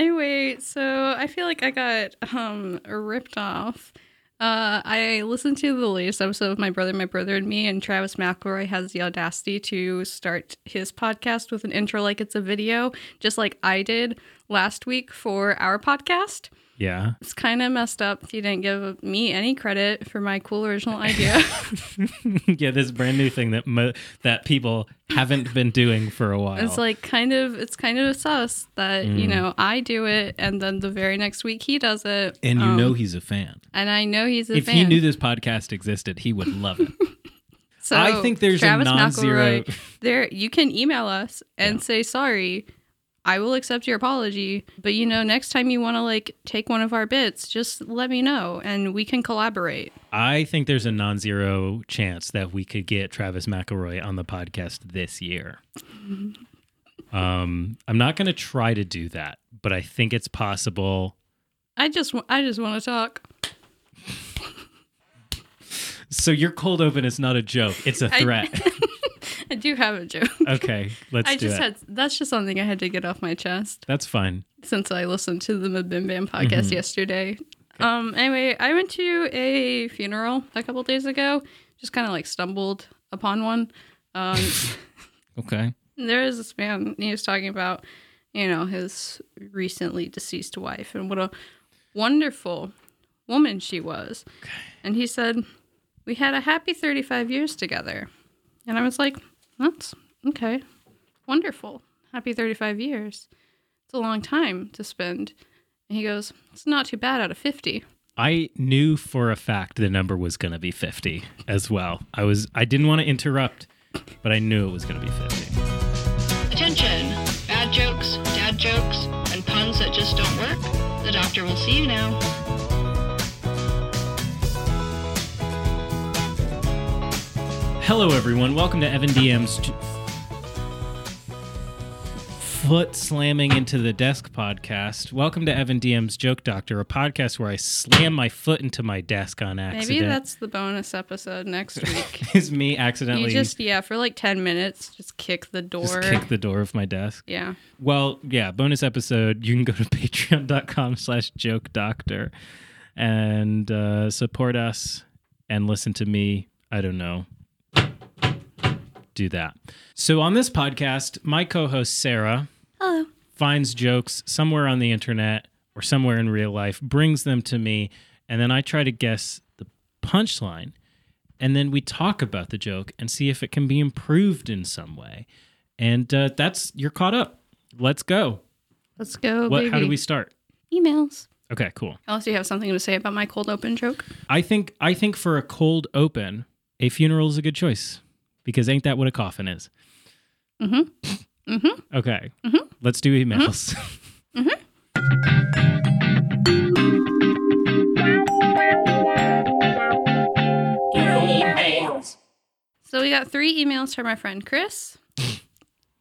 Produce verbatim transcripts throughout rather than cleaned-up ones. Anyway, so I feel like I got um, ripped off. Uh, I listened to the latest episode of My Brother, My Brother and Me, and Travis McElroy has the audacity to start his podcast with an intro like it's a video, just like I did last week for our podcast. Yeah. It's kind of messed up. You didn't give me any credit for my cool original idea. Yeah, this brand new thing that mo- that people haven't been doing for a while. It's like kind of it's kind of sus that, mm. you know, I do it and then the very next week he does it. And um, you know he's a fan. And I know he's a if fan. If he knew this podcast existed, he would love it. So I think there's Travis a non-zero McElroy, there you can email us and yeah. say sorry. I will accept your apology, but, you know, next time you want to, like, take one of our bits, just let me know, and we can collaborate. I think there's a non-zero chance that we could get Travis McElroy on the podcast this year. um, I'm not going to try to do that, but I think it's possible. I just, w- I just want to talk. So your cold open is not a joke. It's a threat. I- I do have a joke. Okay, let's I do just it. Had, that's just something I had to get off my chest. That's fine. Since I listened to the MBMBaM podcast mm-hmm. yesterday. Okay. Um. Anyway, I went to a funeral a couple days ago. Just kind of like stumbled upon one. Um, okay. There was this man, he was talking about, you know, his recently deceased wife and what a wonderful woman she was. Okay. And he said, we had a happy thirty-five years together. And I was like, that's okay. Wonderful. Happy thirty-five years. It's a long time to spend. And he goes, it's not too bad out of fifty. I knew for a fact the number was going to be fifty as well. I was I didn't want to interrupt, but I knew it was going to be fifty. Attention. Bad jokes, dad jokes, and puns that just don't work. The doctor will see you now. Hello, everyone. Welcome to Evan D M's t- Foot Slamming Into the Desk podcast. Welcome to Evan D M's Joke Doctor, a podcast where I slam my foot into my desk on accident. Maybe that's the bonus episode next week. Is me accidentally... You just, yeah, for like ten minutes, just kick the door. Just kick the door of my desk. Yeah. Well, yeah, bonus episode. You can go to patreon.com slash joke doctor and uh, support us and listen to me. I don't know. Do that. So on this podcast, my co-host Sarah Hello. Finds jokes somewhere on the internet or somewhere in real life, brings them to me, and then I try to guess the punchline, and then we talk about the joke and see if it can be improved in some way. And uh, that's, you're caught up. Let's go. Let's go, what, baby. How do we start? Emails. Okay, cool. Unless you have something to say about my cold open joke. I think, I think for a cold open, a funeral is a good choice. Because ain't that what a coffin is? Mm-hmm. Mm-hmm. Okay. Mm-hmm. Let's do emails. Mm-hmm. Mm-hmm. So we got three emails from our friend Chris.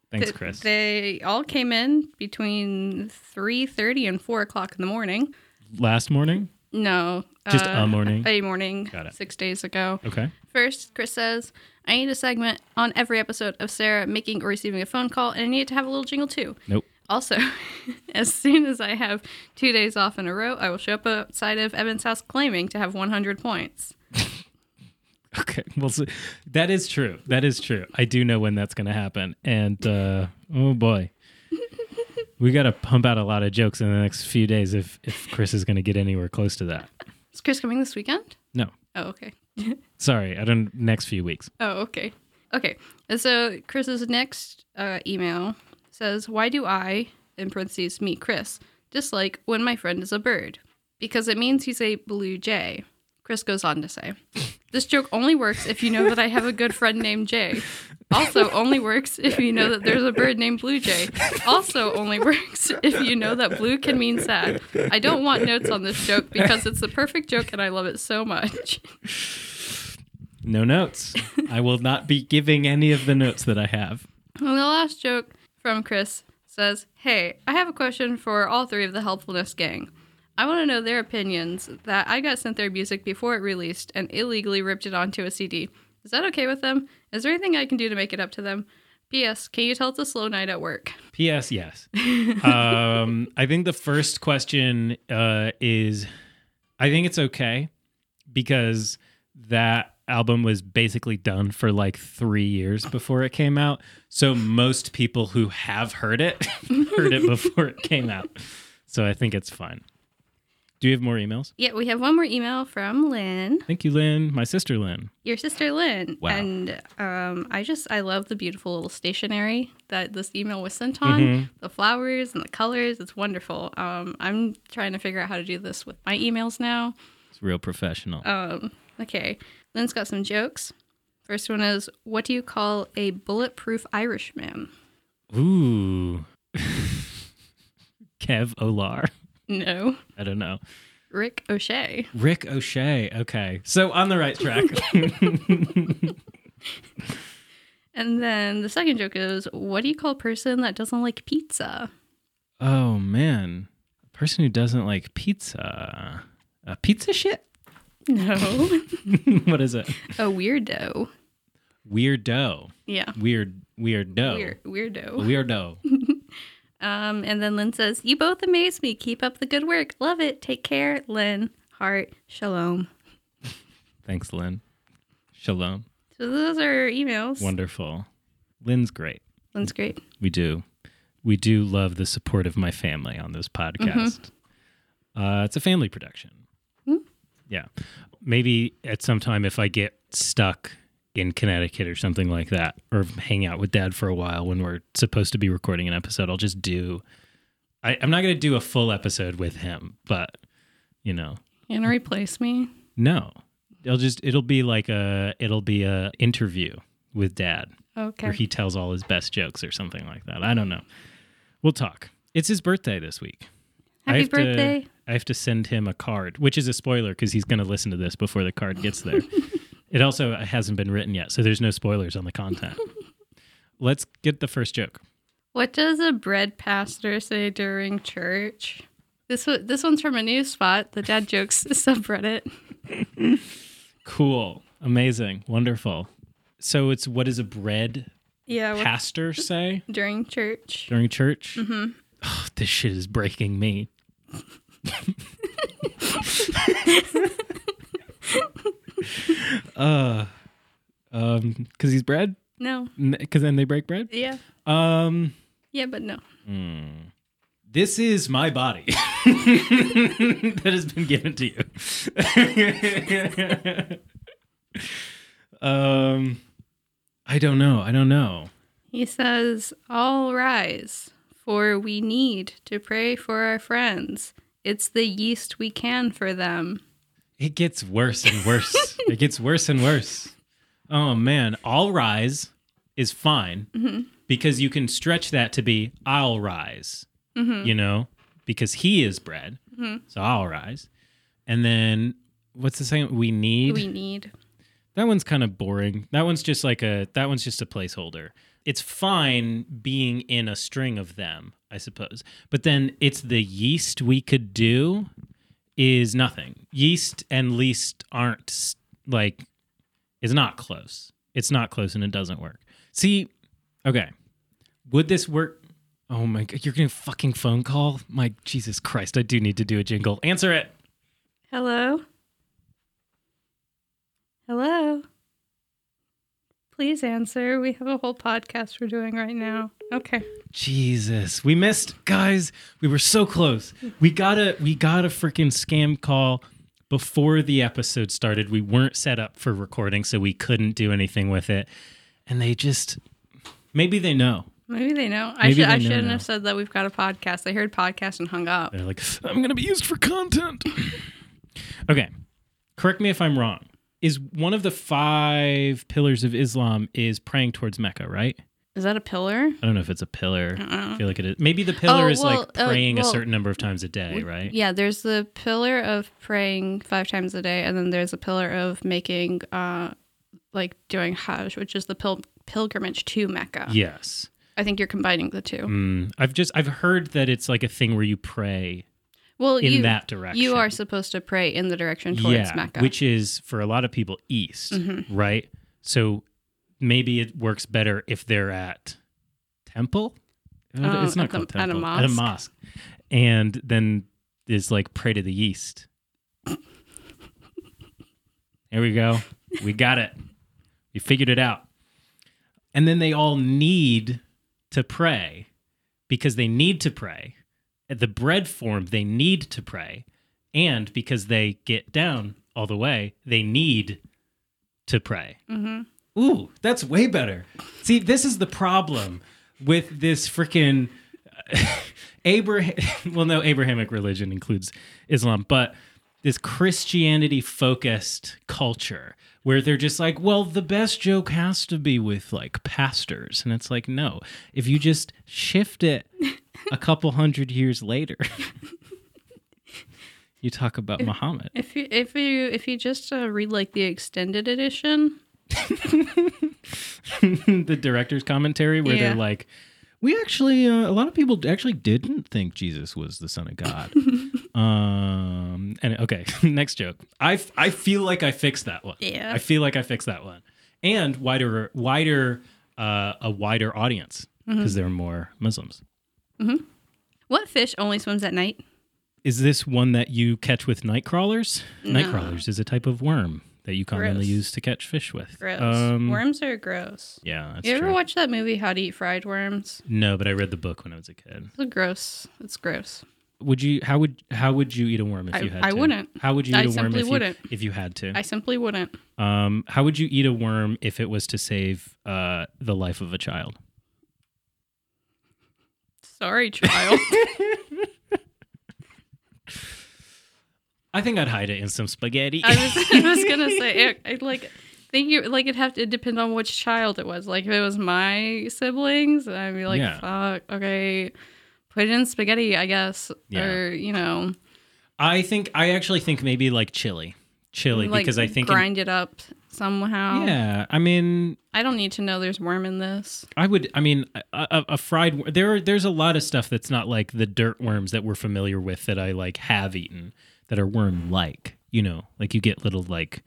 Thanks, Th- Chris. They all came in between three thirty and four o'clock in the morning. Last morning? No. Just uh, a morning? A morning. Got it. Six days ago. Okay. First, Chris says... I need a segment on every episode of Sarah making or receiving a phone call, and I need to have a little jingle, too. Nope. Also, as soon as I have two days off in a row, I will show up outside of Evan's house claiming to have one hundred points. Okay. Well, so that is true. That is true. I do know when that's going to happen. And, uh, oh, boy. We got to pump out a lot of jokes in the next few days if, if Chris is going to get anywhere close to that. Is Chris coming this weekend? No. Oh, okay. Sorry, I don't. Next few weeks. Oh, okay. Okay. And so Chris's next uh, email says, why do I, in parentheses, me, Chris, dislike when my friend is a bird? Because it means he's a blue jay. Chris goes on to say, this joke only works if you know that I have a good friend named Jay. Also only works if you know that there's a bird named Blue Jay. Also only works if you know that blue can mean sad. I don't want notes on this joke because it's the perfect joke and I love it so much. No notes. I will not be giving any of the notes that I have. And the last joke from Chris says, hey, I have a question for all three of the Helpfulness gang. I want to know their opinions that I got sent their music before it released and illegally ripped it onto a C D. Is that okay with them? Is there anything I can do to make it up to them? P S. Can you tell it's a slow night at work? P S. Yes. um, I think the first question uh, is, I think it's okay because that album was basically done for like three years before it came out. So most people who have heard it heard it before it came out. So I think it's fine. Do you have more emails? Yeah, we have one more email from Lynn. Thank you, Lynn. My sister, Lynn. Your sister, Lynn. Wow. And um, I just, I love the beautiful little stationery that this email was sent on. Mm-hmm. The flowers and the colors. It's wonderful. Um, I'm trying to figure out how to do this with my emails now. It's real professional. Um, okay. Lynn's got some jokes. First one is, what do you call a bulletproof Irishman? Ooh. Kev O'Lar. No. I don't know. Rick O'Shea. Rick O'Shea. Okay. So on the right track. And then the second joke is, what do you call a person that doesn't like pizza? Oh, man. A person who doesn't like pizza. A pizza shit? No. What is it? A weirdo. Weirdo. Yeah. Weird. Weirdo. Weird, weirdo. Weirdo. Um, and then Lynn says, you both amaze me. Keep up the good work. Love it. Take care. Lynn, heart, shalom. Thanks, Lynn. Shalom. So those are emails. Wonderful. Lynn's great. Lynn's great. We do. We do love the support of my family on this podcast. Mm-hmm. Uh, it's a family production. Mm-hmm. Yeah. Maybe at some time if I get stuck in Connecticut or something like that, or hang out with Dad for a while when we're supposed to be recording an episode, I'll just do, I, I'm not going to do a full episode with him, but, you know. You're going to replace me? No. It'll just, it'll be like a, it'll be a interview with Dad. Okay. Where he tells all his best jokes or something like that. I don't know. We'll talk. It's his birthday this week. Happy I birthday. To, I have to send him a card, which is a spoiler because he's going to listen to this before the card gets there. It also hasn't been written yet, so there's no spoilers on the content. Let's get the first joke. What does a bread pastor say during church? This this one's from a new spot, the Dad Jokes subreddit. Cool. Amazing. Wonderful. So it's what does a bread yeah, pastor say? During church. During church? Mm-hmm. Oh, this shit is breaking me. uh um because he's bread? No, because then they break bread. Yeah. Um yeah, but no. mm. This is my body that has been given to you. um I don't know I don't know He says, all rise, for we need to pray for our friends. It's the yeast we can for them. It gets worse and worse. It gets worse and worse. Oh, man. All rise is fine, mm-hmm. because you can stretch that to be I'll rise, mm-hmm. you know, because he is bread. Mm-hmm. So I'll rise. And then what's the second? We need. We need. That one's kind of boring. That one's just like a that one's just a placeholder. It's fine being in a string of them, I suppose. But then it's the yeast we could do. Is nothing. Yeast and least aren't, like, it's not close. It's not close and it doesn't work. See, okay. Would this work? Oh my God, you're getting a fucking phone call? My Jesus Christ, I do need to do a jingle. Answer it. Hello? Hello? Please answer. We have a whole podcast we're doing right now. Okay. Jesus, we missed, guys. We were so close. We got a we got a freaking scam call before the episode started. We weren't set up for recording, so we couldn't do anything with it. And they just maybe they know. Maybe they know. Maybe I should. I know shouldn't now. have said that we've got a podcast. They heard podcast and hung up. They're like, I'm gonna be used for content. Okay, correct me if I'm wrong. Is one of the five pillars of Islam is praying towards Mecca, right? Is that a pillar? I don't know if it's a pillar. Uh-uh. I feel like it is. Maybe the pillar oh, is well, like praying uh, well, a certain number of times a day, right? Yeah, there's the pillar of praying five times a day, and then there's a pillar of making, uh, like doing Hajj, which is the pil- pilgrimage to Mecca. Yes. I think you're combining the two. Mm, I've just I've heard that it's like a thing where you pray. Well, in you, that direction. You are supposed to pray in the direction towards yeah, Mecca. Which is, for a lot of people, east, mm-hmm. right? So maybe it works better if they're at temple? Oh, it's not called a, temple. At a mosque. At a mosque. And then is like, pray to the yeast. Here we go. We got it. We figured it out. And then they all need to pray because they need to pray. At the bread form, they need to pray. And because they get down all the way, they need to pray. Mm-hmm. Ooh, that's way better. See, this is the problem with this freaking Abraham. Well, no, Abrahamic religion includes Islam, but this Christianity-focused culture where they're just like, well, the best joke has to be with, like, pastors. And it's like, no, if you just shift it a couple hundred years later, you talk about if, Muhammad. If you if you, if you just uh, read, like, the extended edition. The director's commentary where yeah. they're like, we actually, uh, a lot of people actually didn't think Jesus was the Son of God. Um, and okay, next joke. I, I feel like I fixed that one. Yeah. I feel like I fixed that one. And wider, wider, uh, a wider audience because mm-hmm. there are more Muslims. Mm-hmm. What fish only swims at night? Is this one that you catch with night crawlers? No. Night crawlers is a type of worm that you commonly gross. use to catch fish with. Gross. Um, worms are gross. Yeah, that's You ever true. watch that movie, How to Eat Fried Worms? No, but I read the book when I was a kid. It's gross. It's gross. Would you? How would? How would you eat a worm if I, you had I to? I wouldn't. How would you eat I a worm if you, if you had to? I simply wouldn't. Um, how would you eat a worm if it was to save uh, the life of a child? Sorry, child. I think I'd hide it in some spaghetti. I was, I was gonna say, I, I like think you like it'd have to depend on which child it was. Like if it was my siblings, I'd be like, yeah. fuck, okay. Put it in spaghetti, I guess, yeah. or, you know. I think, I actually think maybe like chili. Chili, like because I think. Grind in, it up somehow. Yeah, I mean. I don't need to know there's worm in this. I would, I mean, a, a, a fried, there are, there's a lot of stuff that's not like the dirt worms that we're familiar with that I like have eaten that are worm-like, you know. Like you get little like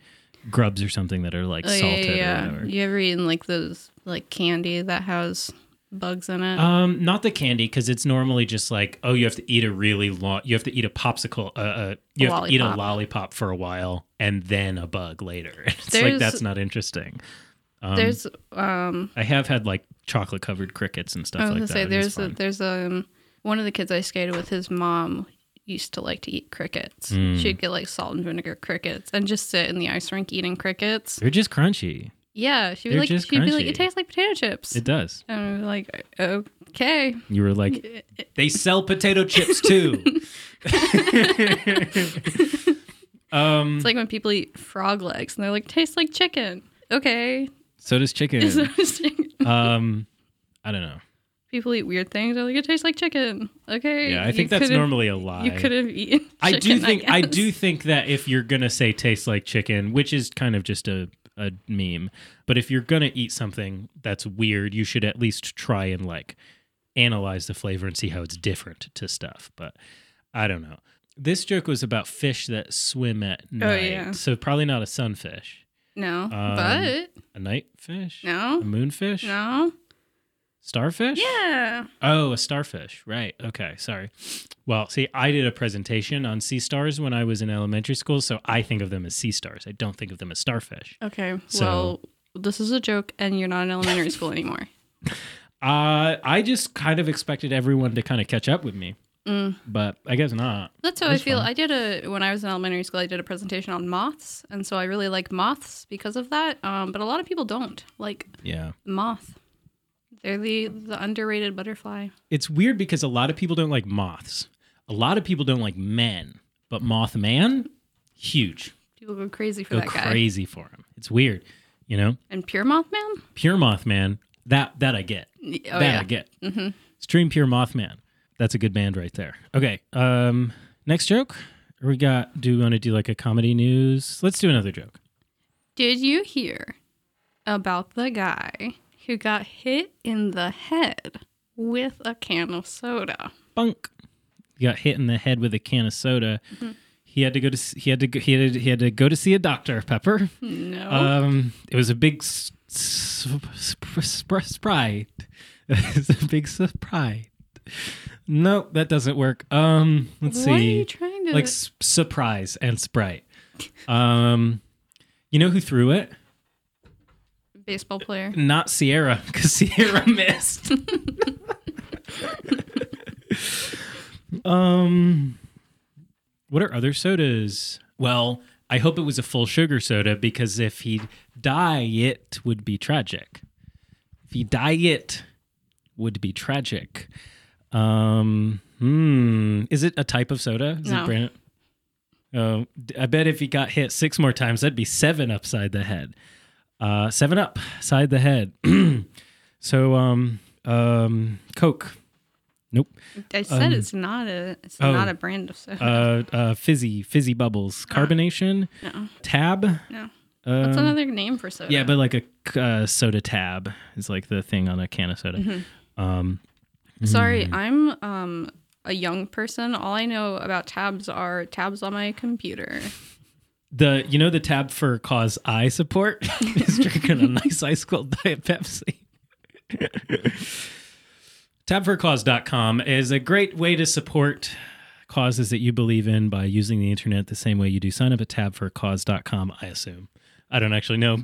grubs or something that are like oh, salted yeah, yeah. or whatever. You ever eaten like those, like candy that has bugs in it? Um, not the candy, because it's normally just like, oh, you have to eat a really long, you have to eat a popsicle, uh, uh you a have lollipop. to eat a lollipop for a while, and then a bug later. It's there's, like, that's not interesting. Um, there's, um, I have had like chocolate covered crickets and stuff like that. I was gonna say, there's a, there's um one of the kids I skated with, his mom used to like to eat crickets. Mm. She'd get like salt and vinegar crickets and just sit in the ice rink eating crickets. They're just crunchy. Yeah, she would like, she'd crunchy. be like, it tastes like potato chips. It does. And I was like, okay. You were like, they sell potato chips too. um, it's like when people eat frog legs and they're like, tastes like chicken. Okay. So does chicken. So does chicken. um, I don't know. People eat weird things. They're like, it tastes like chicken. Okay. Yeah, I think you that's normally a lie. You could have eaten chicken, I do think I, I do think that if you're going to say tastes like chicken, which is kind of just a... a meme, but if you're gonna eat something that's weird, you should at least try and like analyze the flavor and see how it's different to stuff. But I don't know. This joke was about fish that swim at night, oh, yeah. so probably not a sunfish. No, um, but a night fish. No, a moonfish. No, starfish. Yeah. Oh, a starfish. Right. Okay. Sorry. Well, see, I did a presentation on sea stars when I was in elementary school, so I think of them as sea stars. I don't think of them as starfish. Okay. So, well, this is a joke, and you're not in elementary school anymore. Uh, I just kind of expected everyone to kind of catch up with me, mm. but I guess not. That's how I feel. Fun. I did a when I was in elementary school. I did a presentation on moths, and so I really like moths because of that. Um, but a lot of people don't like yeah. moth. They're the, the underrated butterfly. It's weird because a lot of people don't like moths. A lot of people don't like men, but Mothman, huge. People go crazy for go that guy. Go crazy for him. It's weird, you know? And pure Mothman? Pure Mothman, that that I get. Oh, that yeah. I get. Mm-hmm. Stream Pure Mothman. That's a good band right there. Okay, um, next joke. We got, do we want to do like a comedy news? Let's do another joke. Did you hear about the guy who got hit in the head with a can of soda? Bunk. He got hit in the head with a can of soda. Mm-hmm. He had to go to he had to go, he had to, he had to go to see a doctor. Pepper. No. Um. It was a big s- s- sp- sp- sp- sprite. It's a big surprise. No, that doesn't work. Um, let's Why see. What are you trying to... Like s- surprise and Sprite. Um, you know who threw it? Baseball player. Not Sierra, because Sierra missed. um, what are other sodas? Well, I hope it was a full sugar soda, because if he die, it would be tragic. If he die, it would be tragic. Um, hmm. Is it a type of soda? Is no. it brand? Oh, I bet if he got hit six more times, that'd be seven upside the head. Uh, seven up, side the head. So, um, um, Coke. Nope. I said um, it's not a, it's oh, not a brand of soda. Uh, uh, fizzy, fizzy bubbles. Carbonation? No. Tab? No. Um, What's another name for soda? Yeah, but like a uh, soda tab is like the thing on a can of soda. Mm-hmm. Um. Sorry, I'm um, a young person. All I know about tabs are tabs on my computer. The You know the tab for cause I support? Is drinking a nice ice cold Diet Pepsi. tab for cause dot com is a great way to support causes that you believe in by using the internet the same way you do. Sign up at tab for cause dot com, I assume. I don't actually know.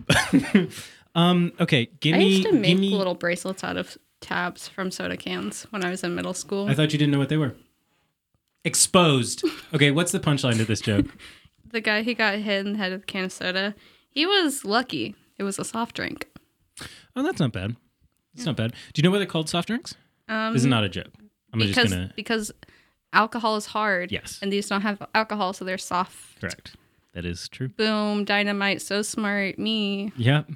um, okay, give me... I used to make me... little bracelets out of... tabs from soda cans when I was in middle school. I thought you didn't know what they were. Exposed. Okay, what's the punchline to this joke? The guy who got hit in the head with a can of soda, he was lucky. It was a soft drink. Oh, that's not bad. It's yeah. not bad. Do you know why they're called soft drinks? Um, this is not a joke. I'm because, just gonna because alcohol is hard. Yes, and these don't have alcohol, so they're soft. Correct. That is true. Boom, dynamite, so smart, me. Yep.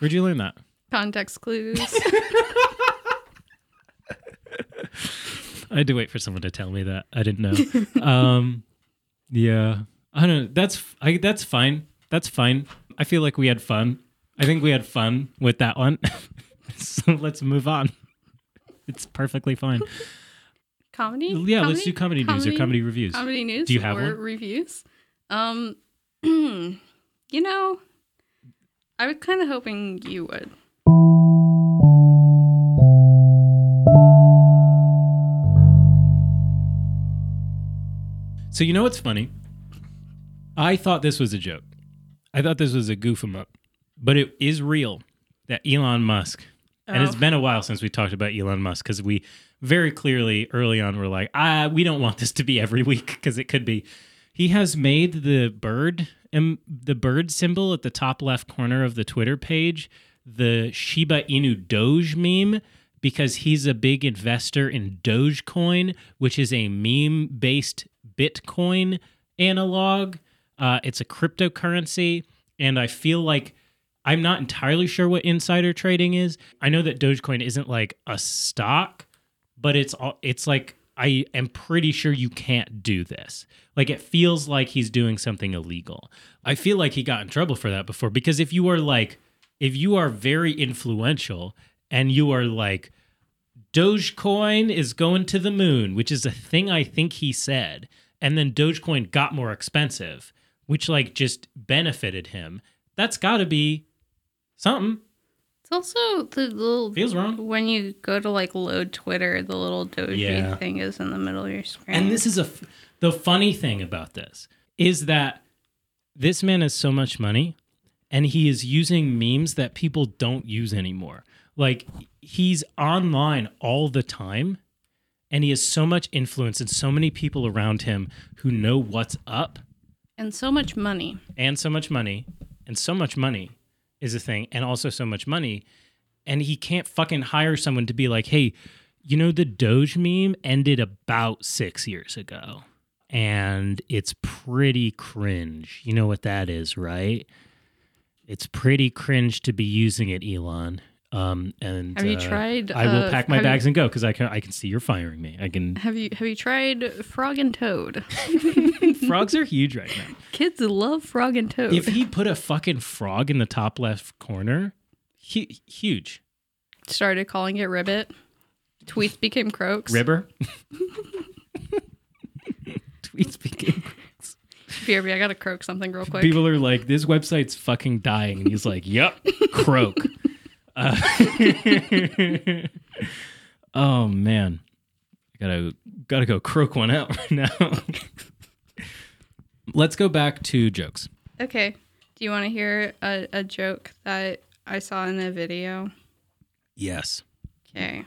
Where'd you learn that? Context clues. I had to wait for someone to tell me that. I didn't know. Um, yeah, I don't know. That's I, that's fine. That's fine. I feel like we had fun. I think we had fun with that one. So let's move on. It's perfectly fine. Comedy? Yeah, comedy? Let's do comedy, comedy news or comedy reviews. Comedy news? Do you have or one? Reviews? Um, you know, I was kind of hoping you would. So you know what's funny? I thought this was a joke. I thought this was a goof 'em up. But it is real that Elon Musk, oh. and it's been a while since we talked about Elon Musk, because we very clearly early on were like, ah, we don't want this to be every week because it could be. He has made the bird and the bird symbol at the top left corner of the Twitter page the Shiba Inu Doge meme, because he's a big investor in Dogecoin, which is a meme-based Bitcoin analog. Uh, it's a cryptocurrency, and I feel like I'm not entirely sure what insider trading is. I know that Dogecoin isn't like a stock, but it's all, it's like I am pretty sure you can't do this. Like, it feels like he's doing something illegal. I feel like he got in trouble for that before, because if you are like if you are very influential and you are like, Dogecoin is going to the moon, which is a thing I think he said. And then Dogecoin got more expensive, which like just benefited him. That's got to be something. It's also the little... Feels wrong. When you go to like load Twitter, the little Doge yeah. thing is in the middle of your screen. And this is a f- the funny thing about this is that this man has so much money and he is using memes that people don't use anymore. Like, he's online all the time, and he has so much influence and so many people around him who know what's up. And so much money. And so much money. And so much money is a thing, and also so much money. And he can't fucking hire someone to be like, hey, you know, the Doge meme ended about six years ago, and it's pretty cringe. You know what that is, right? It's pretty cringe to be using it, Elon. Um, and have you uh, tried, uh, I will pack my bags you, and go, because I can I can see you're firing me. I can. Have you have you tried Frog and Toad? Frogs are huge right now. Kids love Frog and Toad. If he put a fucking frog in the top left corner, he, huge. Started calling it Ribbit. Tweets became croaks. Ribber. Tweets became croaks. Beerby, I gotta croak something real quick. People are like, this website's fucking dying, and he's like, yep, croak. Uh, Oh man, I gotta gotta go croak one out right now. Let's go back to jokes. Okay. Do you want to hear a, a joke that I saw in a video? Yes. Okay.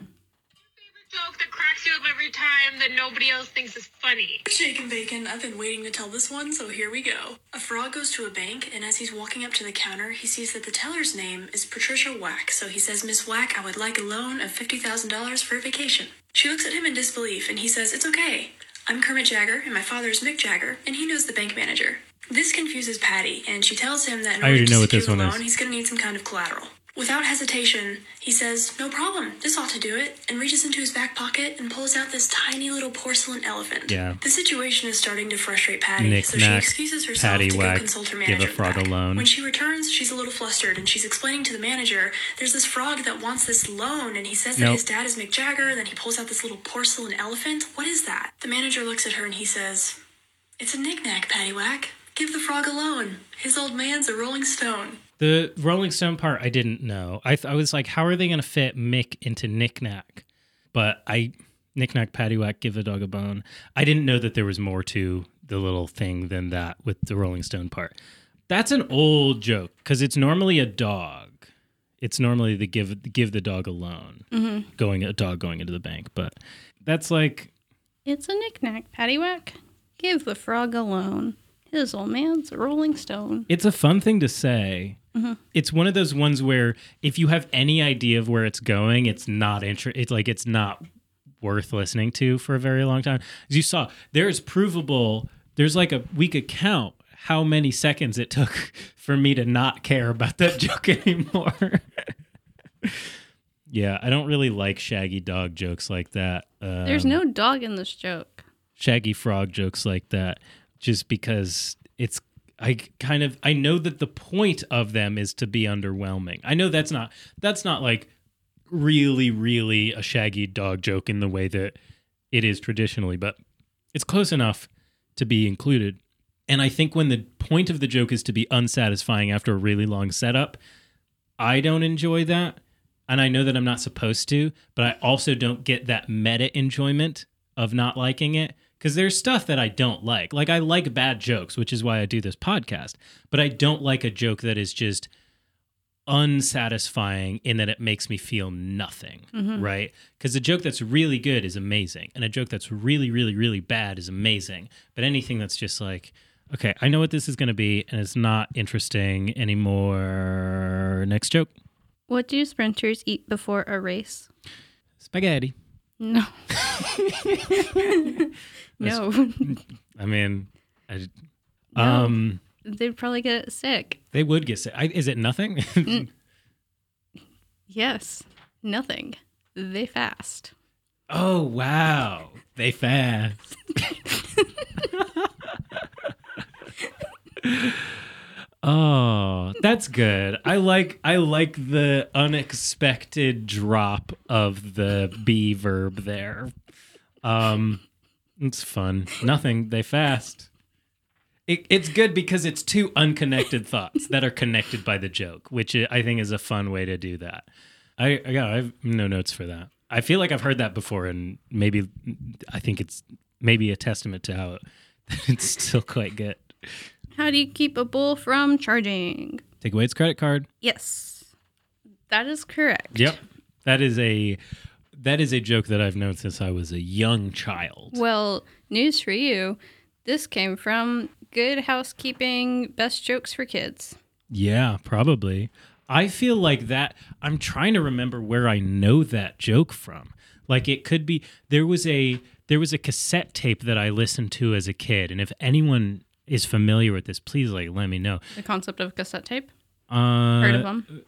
Joke that cracks you up every time that nobody else thinks is funny. Shake and bacon, I've been waiting to tell this one, so here we go. A frog goes to a bank, and as he's walking up to the counter, he sees that the teller's name is Patricia Wack. So he says, Miss Wack, I would like a loan of fifty thousand dollars for a vacation. She looks at him in disbelief, and he says, it's okay. I'm Kermit Jagger, and my father's Mick Jagger, and he knows the bank manager. This confuses Patty, and she tells him that in order to secure the loan, he's going to need some kind of collateral. Without hesitation, he says, no problem, this ought to do it, and reaches into his back pocket and pulls out this tiny little porcelain elephant. Yeah. The situation is starting to frustrate Patty, Knick-Knack, so she excuses herself to go consult her manager. Give a frog a loan. When she returns, she's a little flustered, and she's explaining to the manager, there's this frog that wants this loan, and he says nope. that his dad is Mick Jagger, then he pulls out this little porcelain elephant. What is that? The manager looks at her and he says, it's a knick-knack, Paddywhack. Give the frog a loan. His old man's a Rolling Stone. The Rolling Stone part, I didn't know. I th- I was like, how are they going to fit Mick into Knick-Knack? But I, Knick-Knack Paddywhack, give a dog a bone. I didn't know that there was more to the little thing than that with the Rolling Stone part. That's an old joke because it's normally a dog. It's normally the give give the dog a loan, mm-hmm. going a dog going into the bank. But that's like... It's a Knick-Knack Paddywhack. Give the frog a loan. His old man's a Rolling Stone. It's a fun thing to say. Mm-hmm. It's one of those ones where if you have any idea of where it's going, it's not inter- It's like it's not worth listening to for a very long time. As you saw, there is provable. There's like a we could count how many seconds it took for me to not care about that joke anymore. Yeah, I don't really like shaggy dog jokes like that. Um, There's no dog in this joke. Shaggy frog jokes like that. Just because it's, I kind of, I know that the point of them is to be underwhelming. I know that's not, that's not like really, really a shaggy dog joke in the way that it is traditionally, but it's close enough to be included. And I think when the point of the joke is to be unsatisfying after a really long setup, I don't enjoy that. And I know that I'm not supposed to, but I also don't get that meta enjoyment of not liking it. Because there's stuff that I don't like. Like, I like bad jokes, which is why I do this podcast. But I don't like a joke that is just unsatisfying in that it makes me feel nothing, mm-hmm. right? Because a joke that's really good is amazing. And a joke that's really, really, really bad is amazing. But anything that's just like, okay, I know what this is going to be, and it's not interesting anymore. Next joke. What do sprinters eat before a race? Spaghetti. No. No. I mean, I, no, um, they'd probably get sick. They would get sick. I, is it nothing? N- yes, nothing. They fast. Oh, wow. They fast. Oh, that's good. I like I like the unexpected drop of the be verb there. Um, it's fun. Nothing. They fast. It, it's good because it's two unconnected thoughts that are connected by the joke, which I think is a fun way to do that. I, I got I have no notes for that. I feel like I've heard that before, and maybe I think it's maybe a testament to how it, it's still quite good. How do you keep a bull from charging? Take away its credit card. Yes. That is correct. Yep. That is a that is a joke that I've known since I was a young child. Well, news for you. This came from Good Housekeeping, Best Jokes for Kids. Yeah, probably. I feel like that I'm trying to remember where I know that joke from. Like it could be there was a there was a cassette tape that I listened to as a kid, and if anyone is familiar with this, please like let me know. The concept of cassette tape? Uh, Heard of them?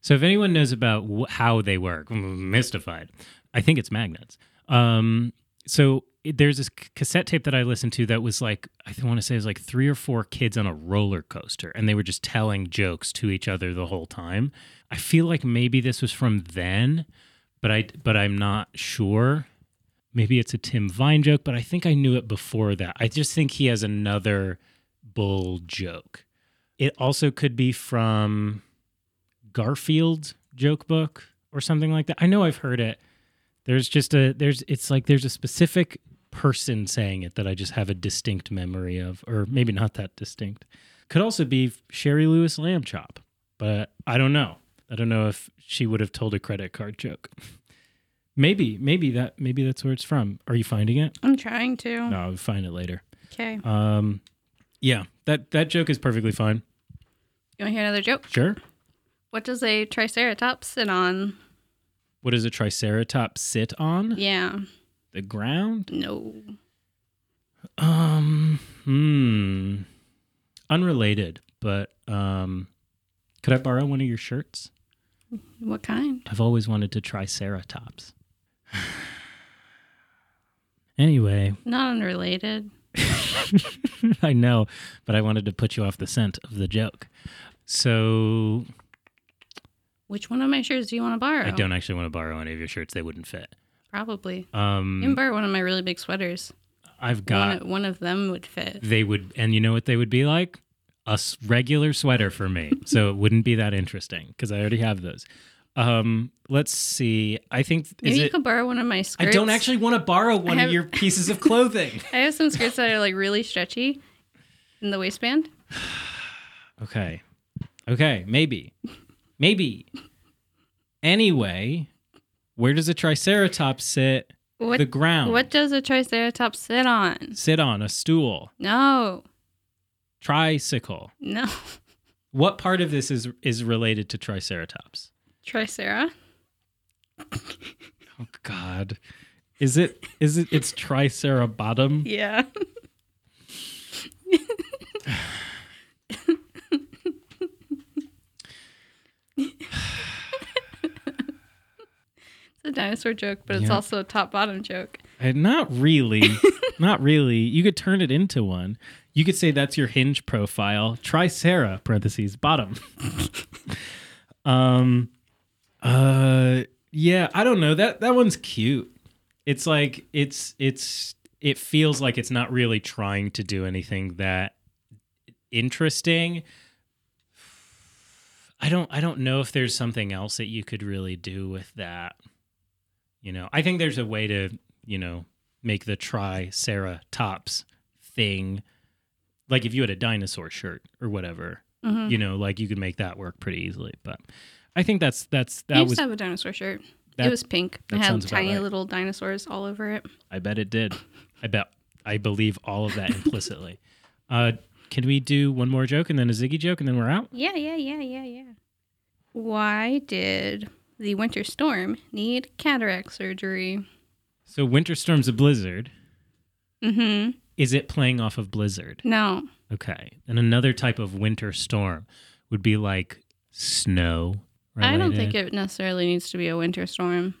So if anyone knows about wh- how they work, I'm mystified. I think it's magnets. Um, so it, there's this c- cassette tape that I listened to that was like, I want to say it was like three or four kids on a roller coaster, and they were just telling jokes to each other the whole time. I feel like maybe this was from then, but I but I'm not sure. Maybe it's a Tim Vine joke, but I think I knew it before that. I just think he has another bull joke. It also could be from Garfield joke book or something like that. I know I've heard it. There's just a there's it's like there's a specific person saying it that I just have a distinct memory of, or maybe not that distinct. Could also be Sherry Lewis Lamb Chop, but I don't know. I don't know if she would have told a credit card joke. Maybe, maybe that maybe that's where it's from. Are you finding it? I'm trying to. No, I'll find it later. Okay. Um, yeah, that that joke is perfectly fine. You want to hear another joke? Sure. What does a triceratops sit on? What does a triceratops sit on? Yeah. The ground? No. Um, hmm. Unrelated, but um, could I borrow one of your shirts? What kind? I've always wanted to try Triceratops. Anyway. Not unrelated. I know, but I wanted to put you off the scent of the joke. So... which one of my shirts do you want to borrow? I don't actually want to borrow any of your shirts. They wouldn't fit. Probably. Um, you can borrow one of my really big sweaters. I've got... One, one of them would fit. They would... And you know what they would be like? A regular sweater for me, so it wouldn't be that interesting because I already have those. Um, let's see. I think is maybe you it, could borrow one of my skirts. I don't actually want to borrow one have, of your pieces of clothing. I have some skirts that are like really stretchy in the waistband. Okay, okay, maybe, maybe. Anyway, where does a triceratops sit? What, the ground. What does a triceratops sit on? Sit on a stool. No. Tricycle. No. What part of this is is related to Triceratops? Tricera. Oh God. Is it is it it's Tricerabottom? Yeah. It's a dinosaur joke, but yeah. It's also a top bottom joke. And not really. Not really. You could turn it into one. You could say that's your Hinge profile. Try Sarah, parentheses, bottom. um, uh, yeah, I don't know. That that one's cute. It's like, it's, it's, it feels like it's not really trying to do anything that interesting. I don't, I don't know if there's something else that you could really do with that. You know, I think there's a way to, you know, make the try Sarah tops thing. Like if you had a dinosaur shirt or whatever, mm-hmm. you know, like you could make that work pretty easily. But I think that's that's that you was. I used to have a dinosaur shirt. That, it was pink. It had tiny right. little dinosaurs all over it. I bet it did. I bet I believe all of that implicitly. uh, can we do one more joke and then a Ziggy joke and then we're out? Yeah, yeah, yeah, yeah, yeah. Why did the winter storm need cataract surgery? So winter storm's a blizzard. Mm-hmm. Is it playing off of blizzard? No. Okay. And another type of winter storm would be like snow. Related. I don't think it necessarily needs to be a winter storm.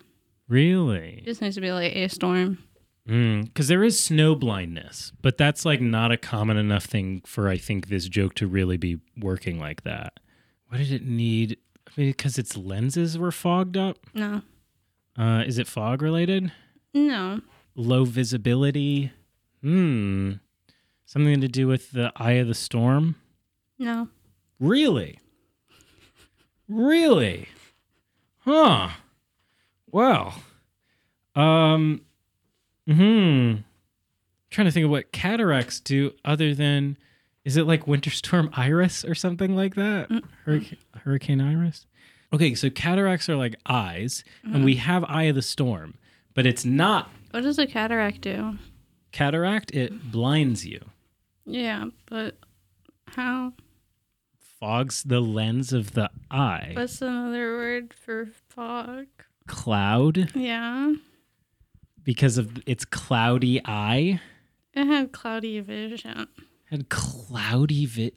Really? It just needs to be like a storm. Because mm, there is snow blindness, but that's like not a common enough thing for, I think, this joke to really be working like that. What did it need? I mean, because its lenses were fogged up? No. Uh, is it fog related? No. Low visibility? Hmm. Something to do with the eye of the storm? No. Really? Really? Huh. Wow. Um, hmm. Trying to think of what cataracts do other than, is it like Winter Storm Iris or something like that? Mm-hmm. Hurricane, Hurricane Iris? Okay, so cataracts are like eyes, mm-hmm. and we have Eye of the Storm, but it's not. What does a cataract do? Cataract, it blinds you. Yeah, but how? Fogs the lens of the eye. What's another word for fog? Cloud? Yeah. Because of its cloudy eye? It had cloudy vision. Had cloudy vision.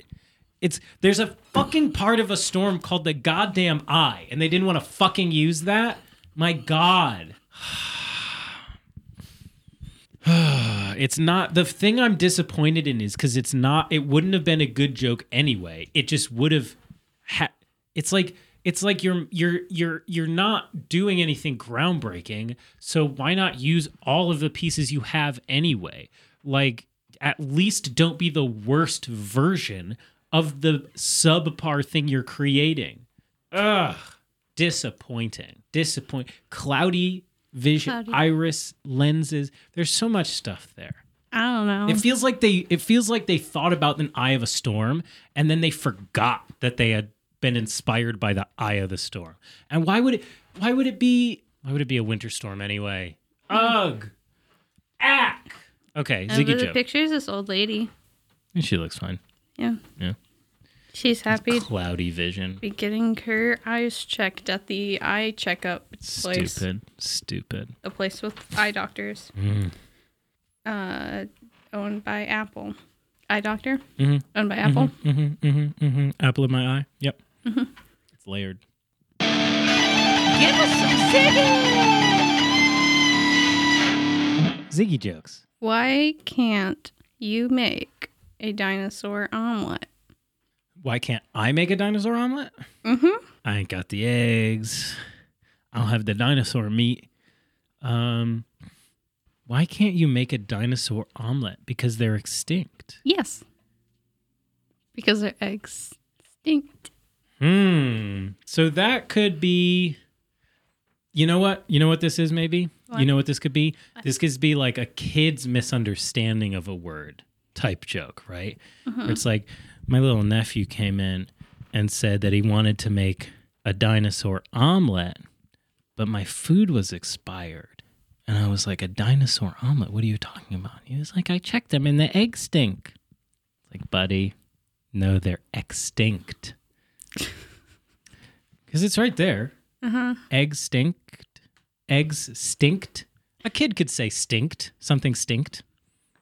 It's there's a fucking part of a storm called the goddamn eye, and they didn't want to fucking use that? My God. It's not the thing I'm disappointed in is because it's not, it wouldn't have been a good joke anyway. It just would have ha- it's like it's like you're you're you're you're not doing anything groundbreaking, so why not use all of the pieces you have anyway? Like, at least don't be the worst version of the subpar thing you're creating. Ugh. Disappointing. Disappoint cloudy vision, iris, lenses. There's so much stuff there. I don't know. It feels like they it feels like they thought about an Eye of a Storm and then they forgot that they had been inspired by the Eye of the Storm. And why would it why would it be why would it be a winter storm anyway? Ugh. Ack. Okay, Ziggy joke. The picture is this old lady. And she looks fine. Yeah. Yeah. She's happy. It's cloudy vision. Be getting her eyes checked at the eye checkup place. Stupid. Stupid. A place with eye doctors. Mm. Uh, owned by Apple. Eye doctor? Mm-hmm. Owned by Apple? Mm-hmm, mm-hmm, mm-hmm, mm-hmm. Apple in my eye? Yep. Mm-hmm. It's layered. Give us some Ziggy! Ziggy jokes. Why can't you make a dinosaur omelet? Why can't I make a dinosaur omelet? Mm-hmm. I ain't got the eggs. I'll have the dinosaur meat. Um... Why can't you make a dinosaur omelet? Because they're extinct. Yes. Because they're extinct. Hmm. So that could be, you know what? You know what this is maybe? What? You know what this could be? What? This could be like a kid's misunderstanding of a word type joke, right? Uh-huh. Where it's like, my little nephew came in and said that he wanted to make a dinosaur omelet, but my food was expired. And I was like, a dinosaur omelet? What are you talking about? He was like, I checked them and the eggs stink. Like, buddy, no, they're extinct. Because it's right there. Uh-huh. Eggs stinked. Eggs stinked. A kid could say stinked. Something stinked.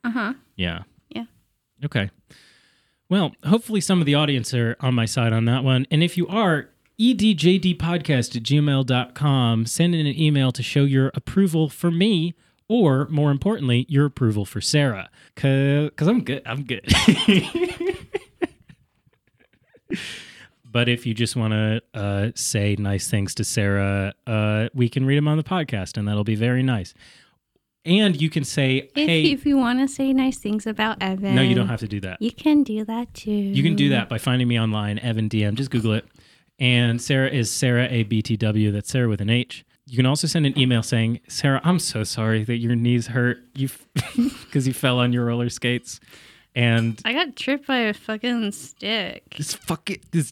Uh-huh. Yeah. Yeah. Okay. Well, hopefully some of the audience are on my side on that one. And if you are... E D J D podcast at gmail dot com. Send in an email to show your approval for me, or more importantly, your approval for Sarah. Cause, cause I'm good. I'm good. But if you just want to uh, say nice things to Sarah, uh, we can read them on the podcast, and that'll be very nice. And you can say, if, hey. If you want to say nice things about Evan. No, you don't have to do that. You can do that too. You can do that by finding me online, Evan D M. Just Google it. And Sarah is Sarah, A B T W. That's Sarah with an H. You can also send an email saying, Sarah, I'm so sorry that your knees hurt you because you fell on your roller skates. And I got tripped by a fucking stick. This fucking, this...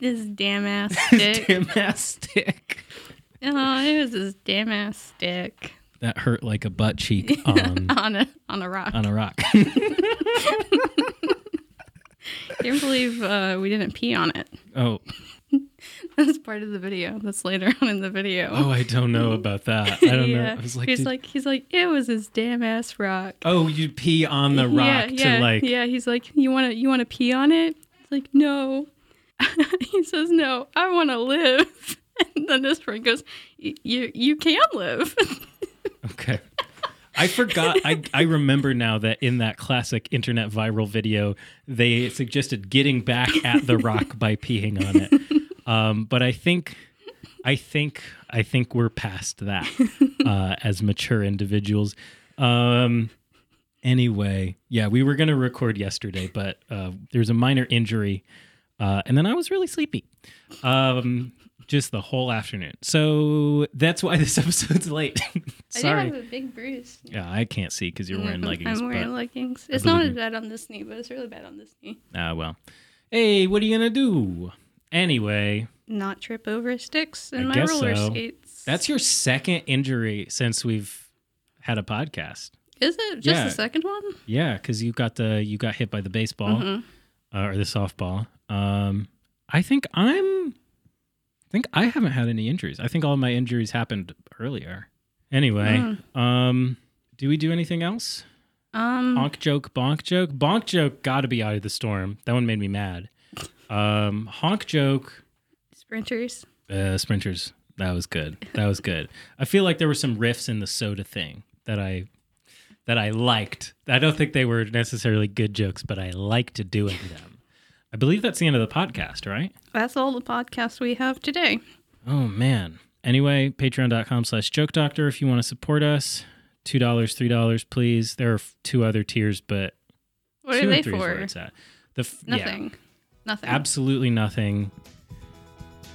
this damn-ass stick. This damn-ass stick. Oh, it was this damn-ass stick. That hurt like a butt cheek on... on, a, on a rock. On a rock. I can't believe uh, we didn't pee on it. Oh. That's part of the video. That's later on in the video. Oh, I don't know about that. I don't yeah. know. I was like, he's, Did... like, he's like, it was his damn ass rock. Oh, you pee on the rock yeah, yeah, to like. Yeah, he's like, you want to you wanna pee on it? It's like, no. He says, no, I want to live. And then this friend goes, you you can live. Okay. I forgot, I, I remember now that in that classic internet viral video, they suggested getting back at the rock by peeing on it. Um, but I think, I think, I think we're past that uh, as mature individuals. Um, anyway, yeah, we were going to record yesterday, but uh, there's a minor injury. Uh, and then I was really sleepy. Um Just the whole afternoon. So that's why this episode's late. Sorry. I do have a big bruise. Yeah, I can't see because you're wearing leggings. I'm wearing leggings. It's not as bad on this knee, but it's really bad on this knee. Ah, uh, well. Hey, what are you going to do? Anyway. Not trip over sticks in my roller skates. That's your second injury since we've had a podcast. Is it? Just the second one? Yeah, because you got the you got hit by the baseball mm-hmm. uh, or the softball. Um, I think I'm... I think I haven't had any injuries. I think all my injuries happened earlier. Anyway, mm. um, do we do anything else? Um, honk joke, bonk joke. Bonk joke got to be Eye of the Storm. That one made me mad. Um, honk joke. Sprinters. Uh, sprinters. That was good. That was good. I feel like there were some riffs in the soda thing that I that I liked. I don't think they were necessarily good jokes, but I liked doing them. I believe that's the end of the podcast, right? That's all the podcast we have today. Oh, man. Anyway, patreon.com slash joke doctor if you want to support us. two dollars, three dollars, please. There are two other tiers, but what are they for? Where it's at. The f- nothing. Yeah. Nothing. Absolutely nothing.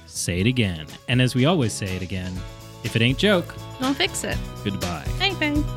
Say it again. And as we always say it again, If it ain't joke, don't fix it. Goodbye. Bye bye.